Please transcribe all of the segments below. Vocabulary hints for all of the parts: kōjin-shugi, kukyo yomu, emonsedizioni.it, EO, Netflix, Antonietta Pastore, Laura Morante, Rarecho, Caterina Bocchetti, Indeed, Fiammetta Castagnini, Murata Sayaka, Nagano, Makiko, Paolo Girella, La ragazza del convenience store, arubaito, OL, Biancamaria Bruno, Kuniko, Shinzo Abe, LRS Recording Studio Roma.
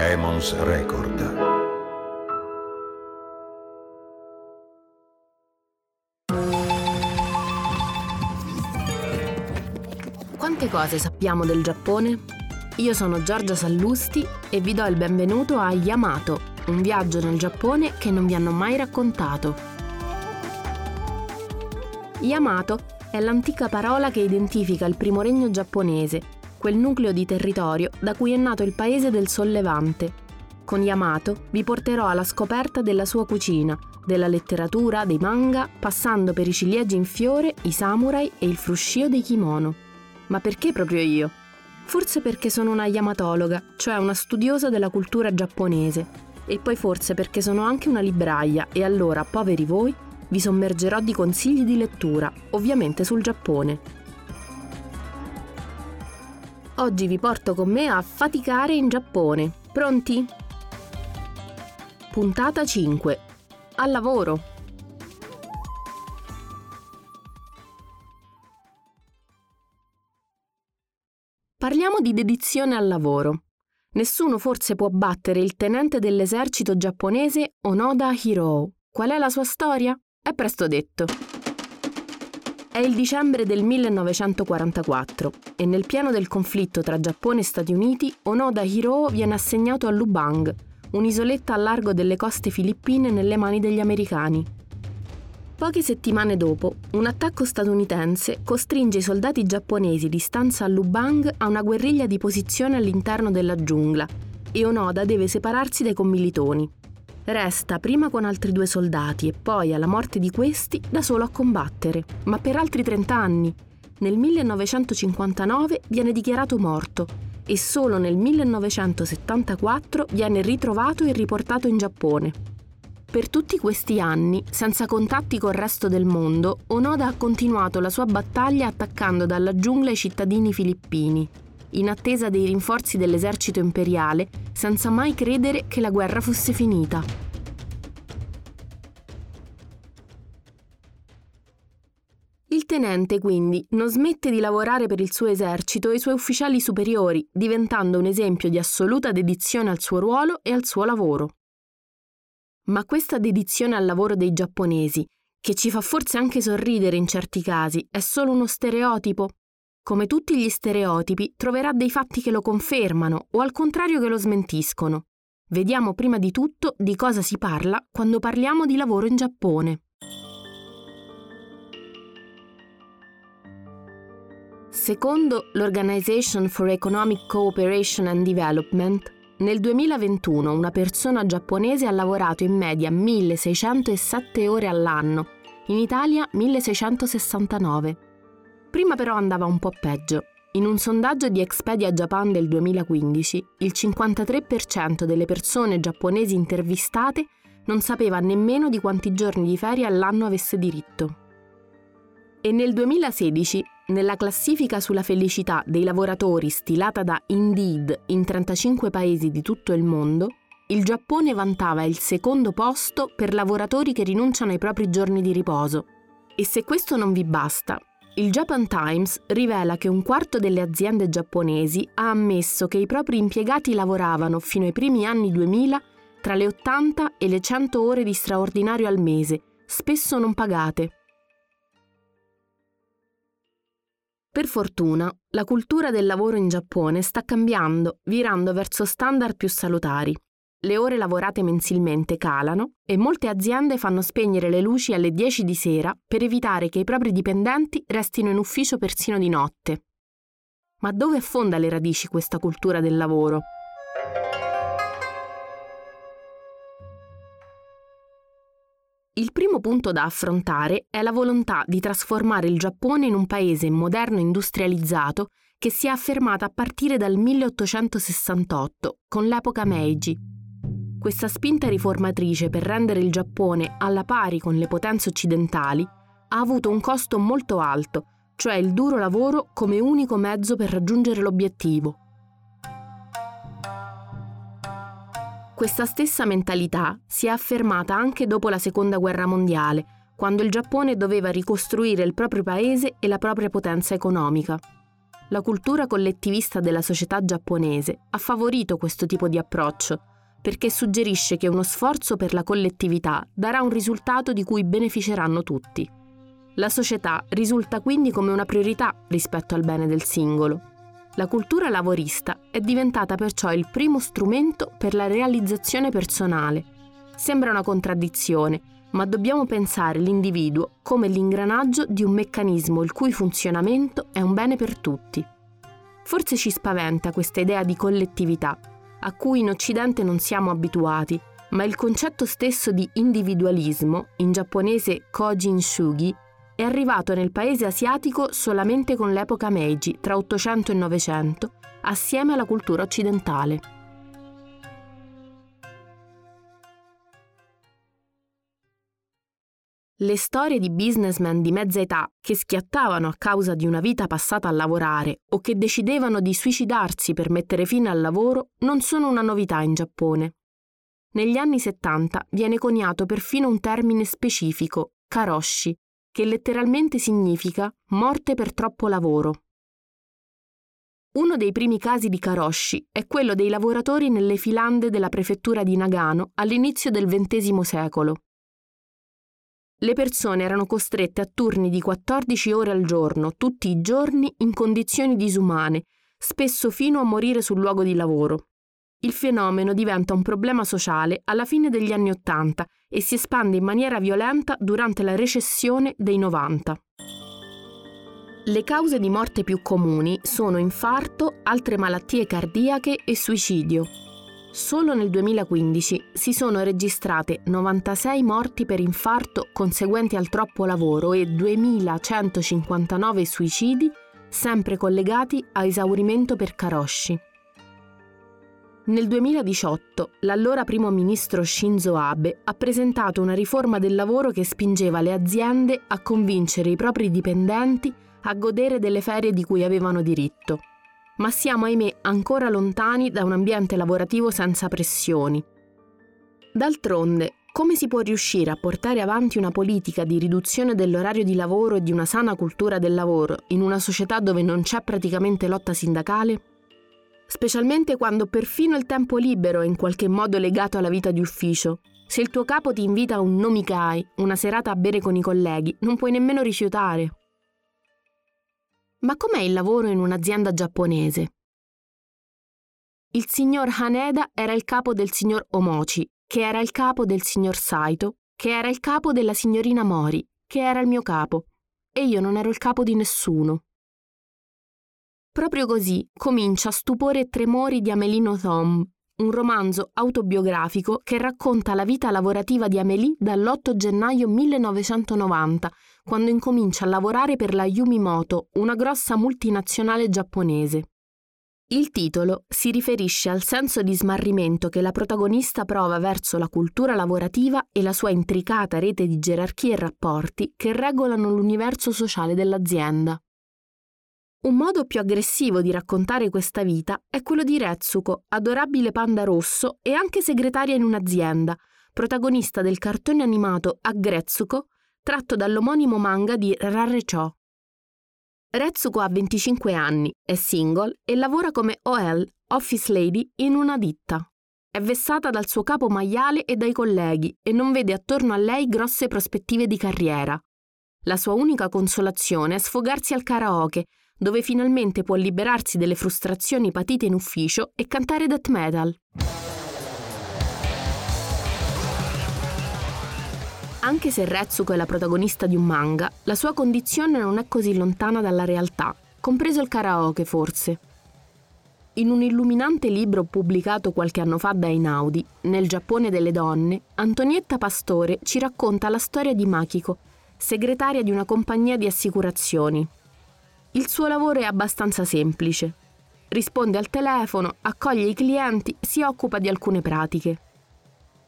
Emons Record. Quante cose sappiamo del Giappone? Io sono Giorgia Sallusti e vi do il benvenuto a Yamato, un viaggio nel Giappone che non vi hanno mai raccontato. Yamato è l'antica parola che identifica il primo regno giapponese, quel nucleo di territorio da cui è nato il paese del Sol Levante. Con Yamato vi porterò alla scoperta della sua cucina, della letteratura, dei manga, passando per i ciliegi in fiore, i samurai e il fruscio dei kimono. Ma perché proprio io? Forse perché sono una yamatologa, cioè una studiosa della cultura giapponese. E poi forse perché sono anche una libraia e allora, poveri voi, vi sommergerò di consigli di lettura, ovviamente sul Giappone. Oggi vi porto con me a faticare in Giappone. Pronti? Puntata 5. Al lavoro! Parliamo di dedizione al lavoro. Nessuno forse può battere il tenente dell'esercito giapponese Onoda Hiroo. Qual è la sua storia? È presto detto. È il dicembre del 1944 e nel pieno del conflitto tra Giappone e Stati Uniti Onoda Hiroo viene assegnato a Lubang, un'isoletta al largo delle coste filippine nelle mani degli americani. Poche settimane dopo, un attacco statunitense costringe i soldati giapponesi di stanza a Lubang a una guerriglia di posizione all'interno della giungla e Onoda deve separarsi dai commilitoni. Resta prima con altri 2 soldati e poi, alla morte di questi, da solo a combattere, ma per altri 30 anni. Nel 1959 viene dichiarato morto e solo nel 1974 viene ritrovato e riportato in Giappone. Per tutti questi anni, senza contatti col resto del mondo, Onoda ha continuato la sua battaglia attaccando dalla giungla i cittadini filippini, in attesa dei rinforzi dell'esercito imperiale, senza mai credere che la guerra fosse finita. Il tenente, quindi, non smette di lavorare per il suo esercito e i suoi ufficiali superiori, diventando un esempio di assoluta dedizione al suo ruolo e al suo lavoro. Ma questa dedizione al lavoro dei giapponesi, che ci fa forse anche sorridere in certi casi, è solo uno stereotipo? Come tutti gli stereotipi, troverà dei fatti che lo confermano o al contrario che lo smentiscono. Vediamo prima di tutto di cosa si parla quando parliamo di lavoro in Giappone. Secondo l'Organization for Economic Cooperation and Development, nel 2021 una persona giapponese ha lavorato in media 1.607 ore all'anno, in Italia 1.669. Prima però andava un po' peggio. In un sondaggio di Expedia Japan del 2015, il 53% delle persone giapponesi intervistate non sapeva nemmeno di quanti giorni di ferie all'anno avesse diritto. E nel 2016, nella classifica sulla felicità dei lavoratori stilata da Indeed in 35 paesi di tutto il mondo, il Giappone vantava il secondo posto per lavoratori che rinunciano ai propri giorni di riposo. E se questo non vi basta, il Japan Times rivela che 1/4 delle aziende giapponesi ha ammesso che i propri impiegati lavoravano fino ai primi anni 2000 tra le 80 e le 100 ore di straordinario al mese, spesso non pagate. Per fortuna, la cultura del lavoro in Giappone sta cambiando, virando verso standard più salutari. Le ore lavorate mensilmente calano e molte aziende fanno spegnere le luci alle 10 di sera per evitare che i propri dipendenti restino in ufficio persino di notte. Ma dove affonda le radici questa cultura del lavoro? Il primo punto da affrontare è la volontà di trasformare il Giappone in un paese moderno industrializzato che si è affermata a partire dal 1868, con l'epoca Meiji. Questa spinta riformatrice per rendere il Giappone alla pari con le potenze occidentali ha avuto un costo molto alto, cioè il duro lavoro come unico mezzo per raggiungere l'obiettivo. Questa stessa mentalità si è affermata anche dopo la Seconda Guerra Mondiale, quando il Giappone doveva ricostruire il proprio paese e la propria potenza economica. La cultura collettivista della società giapponese ha favorito questo tipo di approccio, perché suggerisce che uno sforzo per la collettività darà un risultato di cui beneficeranno tutti. La società risulta quindi come una priorità rispetto al bene del singolo. La cultura lavorista è diventata perciò il primo strumento per la realizzazione personale. Sembra una contraddizione, ma dobbiamo pensare l'individuo come l'ingranaggio di un meccanismo il cui funzionamento è un bene per tutti. Forse ci spaventa questa idea di collettività, a cui in Occidente non siamo abituati, ma il concetto stesso di individualismo, in giapponese kōjin-shugi, è arrivato nel paese asiatico solamente con l'epoca Meiji, tra 800 e 900, assieme alla cultura occidentale. Le storie di businessmen di mezza età che schiattavano a causa di una vita passata a lavorare o che decidevano di suicidarsi per mettere fine al lavoro non sono una novità in Giappone. Negli anni 70 viene coniato perfino un termine specifico, karoshi, che letteralmente significa morte per troppo lavoro. Uno dei primi casi di karoshi è quello dei lavoratori nelle filande della prefettura di Nagano all'inizio del XX secolo. Le persone erano costrette a turni di 14 ore al giorno, tutti i giorni, in condizioni disumane, spesso fino a morire sul luogo di lavoro. Il fenomeno diventa un problema sociale alla fine degli anni Ottanta e si espande in maniera violenta durante la recessione dei 90. Le cause di morte più comuni sono infarto, altre malattie cardiache e suicidio. Solo nel 2015 si sono registrate 96 morti per infarto conseguenti al troppo lavoro e 2159 suicidi, sempre collegati a esaurimento per karoshi. Nel 2018 l'allora primo ministro Shinzo Abe ha presentato una riforma del lavoro che spingeva le aziende a convincere i propri dipendenti a godere delle ferie di cui avevano diritto. Ma siamo, ahimè, ancora lontani da un ambiente lavorativo senza pressioni. D'altronde, come si può riuscire a portare avanti una politica di riduzione dell'orario di lavoro e di una sana cultura del lavoro in una società dove non c'è praticamente lotta sindacale? Specialmente quando perfino il tempo libero è in qualche modo legato alla vita di ufficio. Se il tuo capo ti invita a un nomikai, una serata a bere con i colleghi, non puoi nemmeno rifiutare. Ma com'è il lavoro in un'azienda giapponese? Il signor Haneda era il capo del signor Omochi, che era il capo del signor Saito, che era il capo della signorina Mori, che era il mio capo, e io non ero il capo di nessuno. Proprio così comincia Stupore e tremori di Amélie Nothomb, un romanzo autobiografico che racconta la vita lavorativa di Amélie dall'8 gennaio 1990, quando incomincia a lavorare per la Yumimoto, una grossa multinazionale giapponese. Il titolo si riferisce al senso di smarrimento che la protagonista prova verso la cultura lavorativa e la sua intricata rete di gerarchie e rapporti che regolano l'universo sociale dell'azienda. Un modo più aggressivo di raccontare questa vita è quello di Retsuko, adorabile panda rosso e anche segretaria in un'azienda, protagonista del cartone animato Aggretsuko, tratto dall'omonimo manga di Rarecho. Retsuko ha 25 anni, è single e lavora come OL, office lady, in una ditta. È vessata dal suo capo maiale e dai colleghi e non vede attorno a lei grosse prospettive di carriera. La sua unica consolazione è sfogarsi al karaoke, dove finalmente può liberarsi delle frustrazioni patite in ufficio e cantare death metal. Anche se Retsuko è la protagonista di un manga, la sua condizione non è così lontana dalla realtà, compreso il karaoke forse. In un illuminante libro pubblicato qualche anno fa da Einaudi, Nel Giappone delle donne, Antonietta Pastore ci racconta la storia di Makiko, segretaria di una compagnia di assicurazioni. Il suo lavoro è abbastanza semplice. Risponde al telefono, accoglie i clienti, si occupa di alcune pratiche.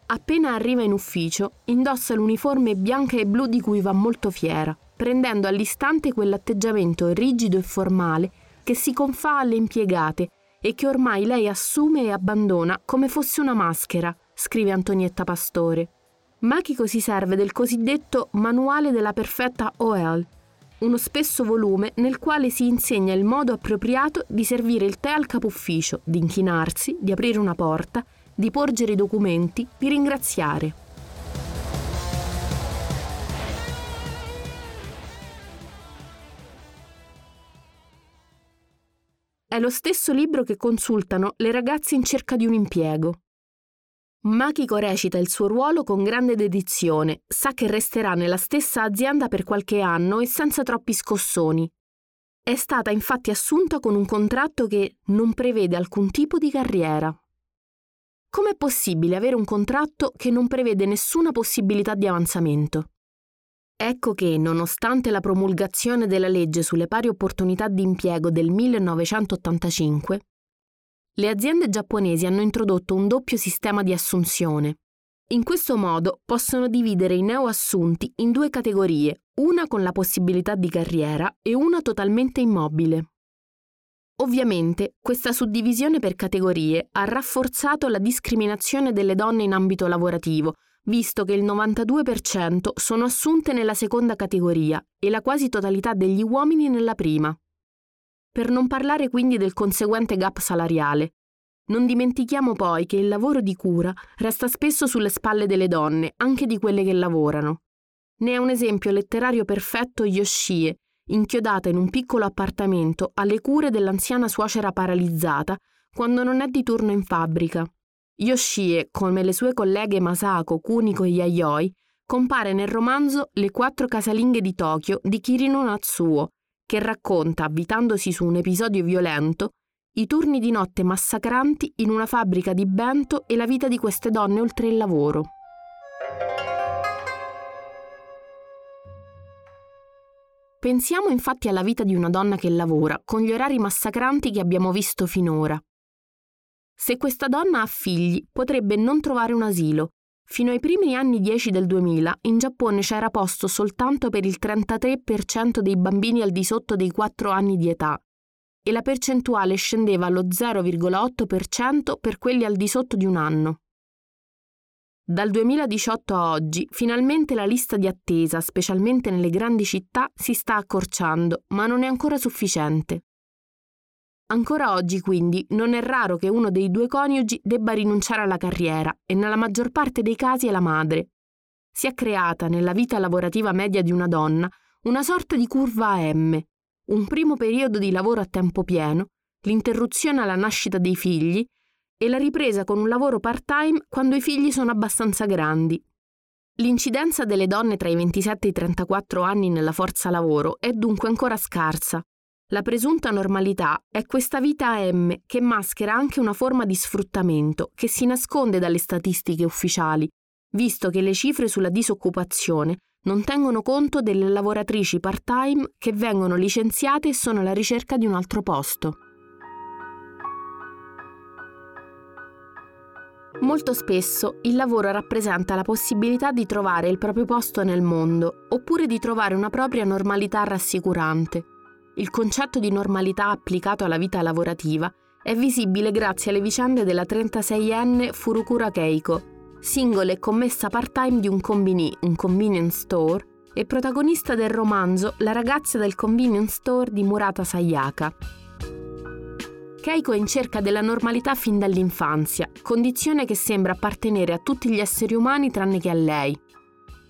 Appena arriva in ufficio, indossa l'uniforme bianca e blu di cui va molto fiera, prendendo all'istante quell'atteggiamento rigido e formale che si confà alle impiegate e che ormai lei assume e abbandona come fosse una maschera, scrive Antonietta Pastore. Makiko si serve del cosiddetto Manuale della perfetta OL, uno spesso volume nel quale si insegna il modo appropriato di servire il tè al capo ufficio, di inchinarsi, di aprire una porta, di porgere i documenti, di ringraziare. È lo stesso libro che consultano le ragazze in cerca di un impiego. Makiko recita il suo ruolo con grande dedizione, sa che resterà nella stessa azienda per qualche anno e senza troppi scossoni. È stata infatti assunta con un contratto che non prevede alcun tipo di carriera. Com'è possibile avere un contratto che non prevede nessuna possibilità di avanzamento? Ecco che, nonostante la promulgazione della legge sulle pari opportunità di impiego del 1985, le aziende giapponesi hanno introdotto un doppio sistema di assunzione. In questo modo possono dividere i neoassunti in due categorie, una con la possibilità di carriera e una totalmente immobile. Ovviamente, questa suddivisione per categorie ha rafforzato la discriminazione delle donne in ambito lavorativo, visto che il 92% sono assunte nella seconda categoria e la quasi totalità degli uomini nella prima. Per non parlare quindi del conseguente gap salariale. Non dimentichiamo poi che il lavoro di cura resta spesso sulle spalle delle donne, anche di quelle che lavorano. Ne è un esempio letterario perfetto Yoshie, inchiodata in un piccolo appartamento alle cure dell'anziana suocera paralizzata quando non è di turno in fabbrica. Yoshie, come le sue colleghe Masako, Kuniko e Yayoi, compare nel romanzo Le quattro casalinghe di Tokyo di Kirino Natsuo, che racconta, avvitandosi su un episodio violento, i turni di notte massacranti in una fabbrica di bento e la vita di queste donne oltre il lavoro. Pensiamo infatti alla vita di una donna che lavora, con gli orari massacranti che abbiamo visto finora. Se questa donna ha figli, potrebbe non trovare un asilo. Fino ai primi anni 10 del 2000, in Giappone c'era posto soltanto per il 33% dei bambini al di sotto dei 4 anni di età e la percentuale scendeva allo 0,8% per quelli al di sotto di un anno. Dal 2018 a oggi, finalmente la lista di attesa, specialmente nelle grandi città, si sta accorciando, ma non è ancora sufficiente. Ancora oggi, quindi, non è raro che uno dei due coniugi debba rinunciare alla carriera e nella maggior parte dei casi è la madre. Si è creata, nella vita lavorativa media di una donna, una sorta di curva a M, un primo periodo di lavoro a tempo pieno, l'interruzione alla nascita dei figli e la ripresa con un lavoro part-time quando i figli sono abbastanza grandi. L'incidenza delle donne tra i 27 e i 34 anni nella forza lavoro è dunque ancora scarsa. La presunta normalità è questa vita a M che maschera anche una forma di sfruttamento che si nasconde dalle statistiche ufficiali, visto che le cifre sulla disoccupazione non tengono conto delle lavoratrici part-time che vengono licenziate e sono alla ricerca di un altro posto. Molto spesso il lavoro rappresenta la possibilità di trovare il proprio posto nel mondo, oppure di trovare una propria normalità rassicurante. Il concetto di normalità applicato alla vita lavorativa è visibile grazie alle vicende della 36enne Furukura Keiko, singola e commessa part-time di un convenience store, e protagonista del romanzo La ragazza del convenience store di Murata Sayaka. Keiko è in cerca della normalità fin dall'infanzia, condizione che sembra appartenere a tutti gli esseri umani tranne che a lei.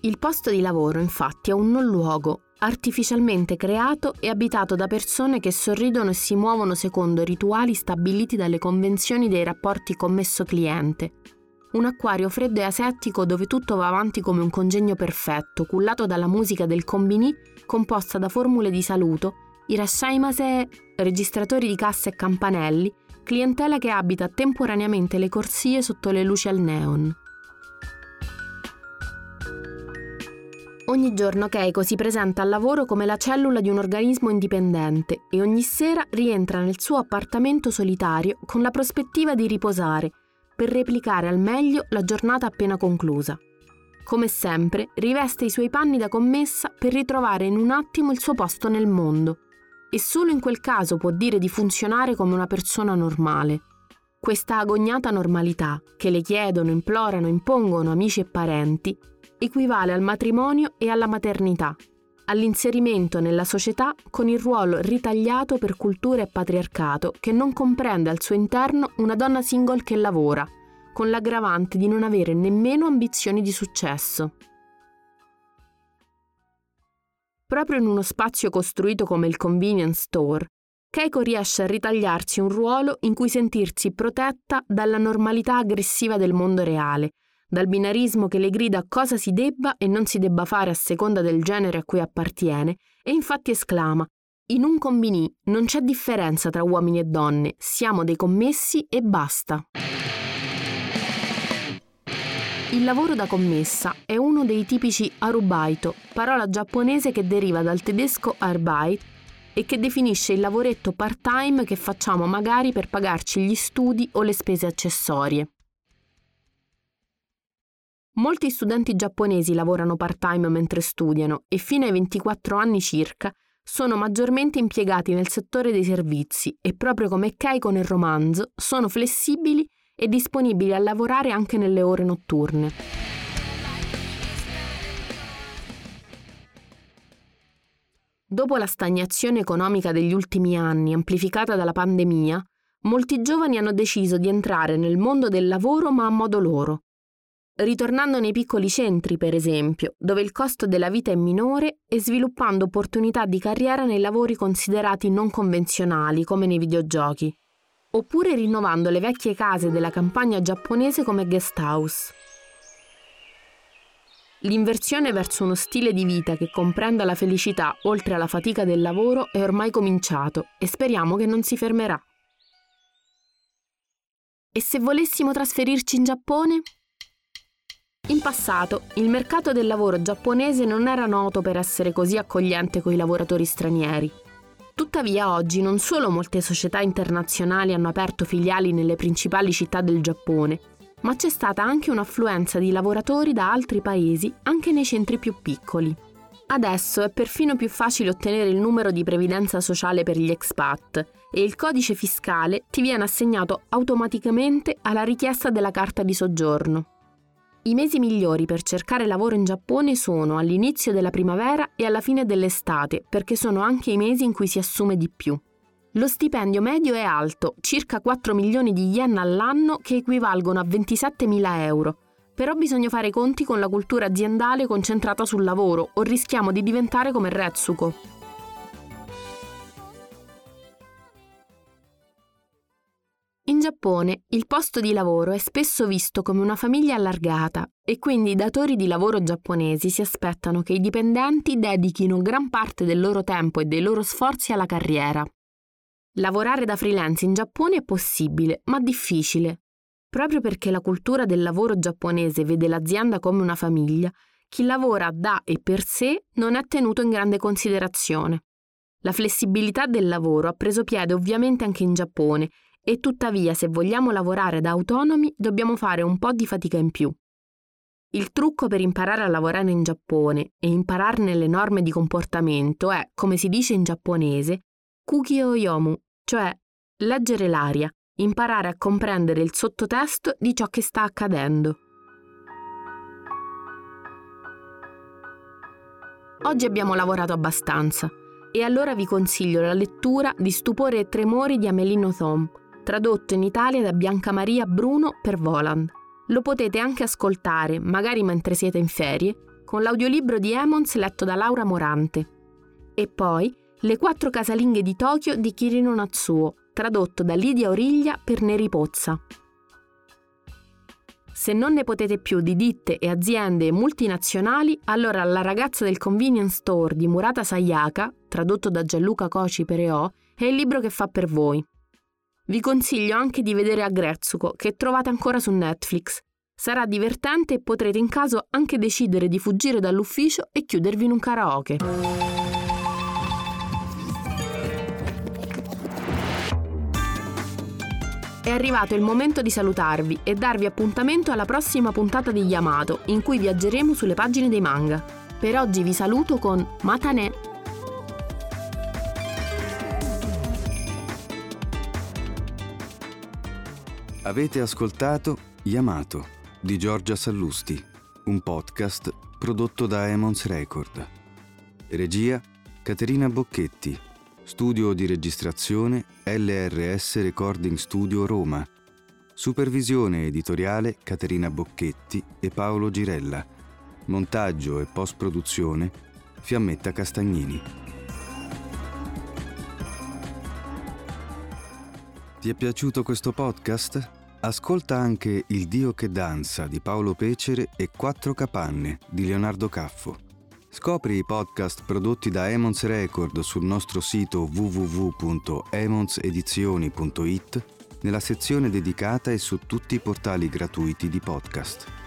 Il posto di lavoro, infatti, è un non luogo, artificialmente creato e abitato da persone che sorridono e si muovono secondo rituali stabiliti dalle convenzioni dei rapporti commesso-cliente. Un acquario freddo e asettico dove tutto va avanti come un congegno perfetto, cullato dalla musica del combini composta da formule di saluto, irashaimase, registratori di cassa e campanelli, clientela che abita temporaneamente le corsie sotto le luci al neon. Ogni giorno Keiko si presenta al lavoro come la cellula di un organismo indipendente e ogni sera rientra nel suo appartamento solitario con la prospettiva di riposare, per replicare al meglio la giornata appena conclusa. Come sempre, riveste i suoi panni da commessa per ritrovare in un attimo il suo posto nel mondo, e solo in quel caso può dire di funzionare come una persona normale. Questa agognata normalità, che le chiedono, implorano, impongono amici e parenti, equivale al matrimonio e alla maternità, all'inserimento nella società con il ruolo ritagliato per cultura e patriarcato che non comprende al suo interno una donna single che lavora, con l'aggravante di non avere nemmeno ambizioni di successo. Proprio in uno spazio costruito come il convenience store, Keiko riesce a ritagliarsi un ruolo in cui sentirsi protetta dalla normalità aggressiva del mondo reale, dal binarismo che le grida cosa si debba e non si debba fare a seconda del genere a cui appartiene, e infatti esclama: «In un combini non c'è differenza tra uomini e donne, siamo dei commessi e basta». Il lavoro da commessa è uno dei tipici arubaito, parola giapponese che deriva dal tedesco Arbeit e che definisce il lavoretto part-time che facciamo magari per pagarci gli studi o le spese accessorie. Molti studenti giapponesi lavorano part-time mentre studiano e fino ai 24 anni circa sono maggiormente impiegati nel settore dei servizi e, proprio come Keiko nel romanzo, sono flessibili e disponibili a lavorare anche nelle ore notturne. Dopo la stagnazione economica degli ultimi anni, amplificata dalla pandemia, molti giovani hanno deciso di entrare nel mondo del lavoro ma a modo loro. Ritornando nei piccoli centri, per esempio, dove il costo della vita è minore, e sviluppando opportunità di carriera nei lavori considerati non convenzionali, come nei videogiochi, oppure rinnovando le vecchie case della campagna giapponese come guest house. L'inversione verso uno stile di vita che comprenda la felicità oltre alla fatica del lavoro è ormai cominciato e speriamo che non si fermerà. E se volessimo trasferirci in Giappone? In passato, il mercato del lavoro giapponese non era noto per essere così accogliente coi lavoratori stranieri. Tuttavia oggi non solo molte società internazionali hanno aperto filiali nelle principali città del Giappone, ma c'è stata anche un'affluenza di lavoratori da altri paesi anche nei centri più piccoli. Adesso è perfino più facile ottenere il numero di previdenza sociale per gli expat e il codice fiscale ti viene assegnato automaticamente alla richiesta della carta di soggiorno. I mesi migliori per cercare lavoro in Giappone sono all'inizio della primavera e alla fine dell'estate, perché sono anche i mesi in cui si assume di più. Lo stipendio medio è alto, circa 4 milioni di yen all'anno, che equivalgono a 27.000 euro. Però bisogna fare i conti con la cultura aziendale concentrata sul lavoro, o rischiamo di diventare come Retsuko. In Giappone il posto di lavoro è spesso visto come una famiglia allargata e quindi i datori di lavoro giapponesi si aspettano che i dipendenti dedichino gran parte del loro tempo e dei loro sforzi alla carriera. Lavorare da freelance in Giappone è possibile, ma difficile. Proprio perché la cultura del lavoro giapponese vede l'azienda come una famiglia, chi lavora da e per sé non è tenuto in grande considerazione. La flessibilità del lavoro ha preso piede ovviamente anche in Giappone, e tuttavia, se vogliamo lavorare da autonomi, dobbiamo fare un po' di fatica in più. Il trucco per imparare a lavorare in Giappone e impararne le norme di comportamento è, come si dice in giapponese, kukyo yomu, cioè leggere l'aria, imparare a comprendere il sottotesto di ciò che sta accadendo. Oggi abbiamo lavorato abbastanza, e allora vi consiglio la lettura di Stupore e tremori di Amélie Nothomb, tradotto in Italia da Biancamaria Bruno per Voland. Lo potete anche ascoltare, magari mentre siete in ferie, con l'audiolibro di Emons letto da Laura Morante. E poi Le quattro casalinghe di Tokyo di Kirino Natsuo, tradotto da Lidia Origlia per Neri Pozza. Se non ne potete più di ditte e aziende multinazionali, allora La ragazza del convenience store di Murata Sayaka, tradotto da Gianluca Coci per EO, è il libro che fa per voi. Vi consiglio anche di vedere Aggretsuko, che trovate ancora su Netflix. Sarà divertente e potrete in caso anche decidere di fuggire dall'ufficio e chiudervi in un karaoke. È arrivato il momento di salutarvi e darvi appuntamento alla prossima puntata di Yamato, in cui viaggeremo sulle pagine dei manga. Per oggi vi saluto con Matane! Avete ascoltato Yamato di Giorgia Sallusti, un podcast prodotto da Emons Record. Regia Caterina Bocchetti. Studio di registrazione LRS Recording Studio Roma. Supervisione editoriale Caterina Bocchetti e Paolo Girella. Montaggio e post-produzione Fiammetta Castagnini. Ti è piaciuto questo podcast? Ascolta anche Il Dio che danza di Paolo Pecere e Quattro capanne di Leonardo Caffo. Scopri i podcast prodotti da Emons Record sul nostro sito www.emonsedizioni.it, nella sezione dedicata e su tutti i portali gratuiti di podcast.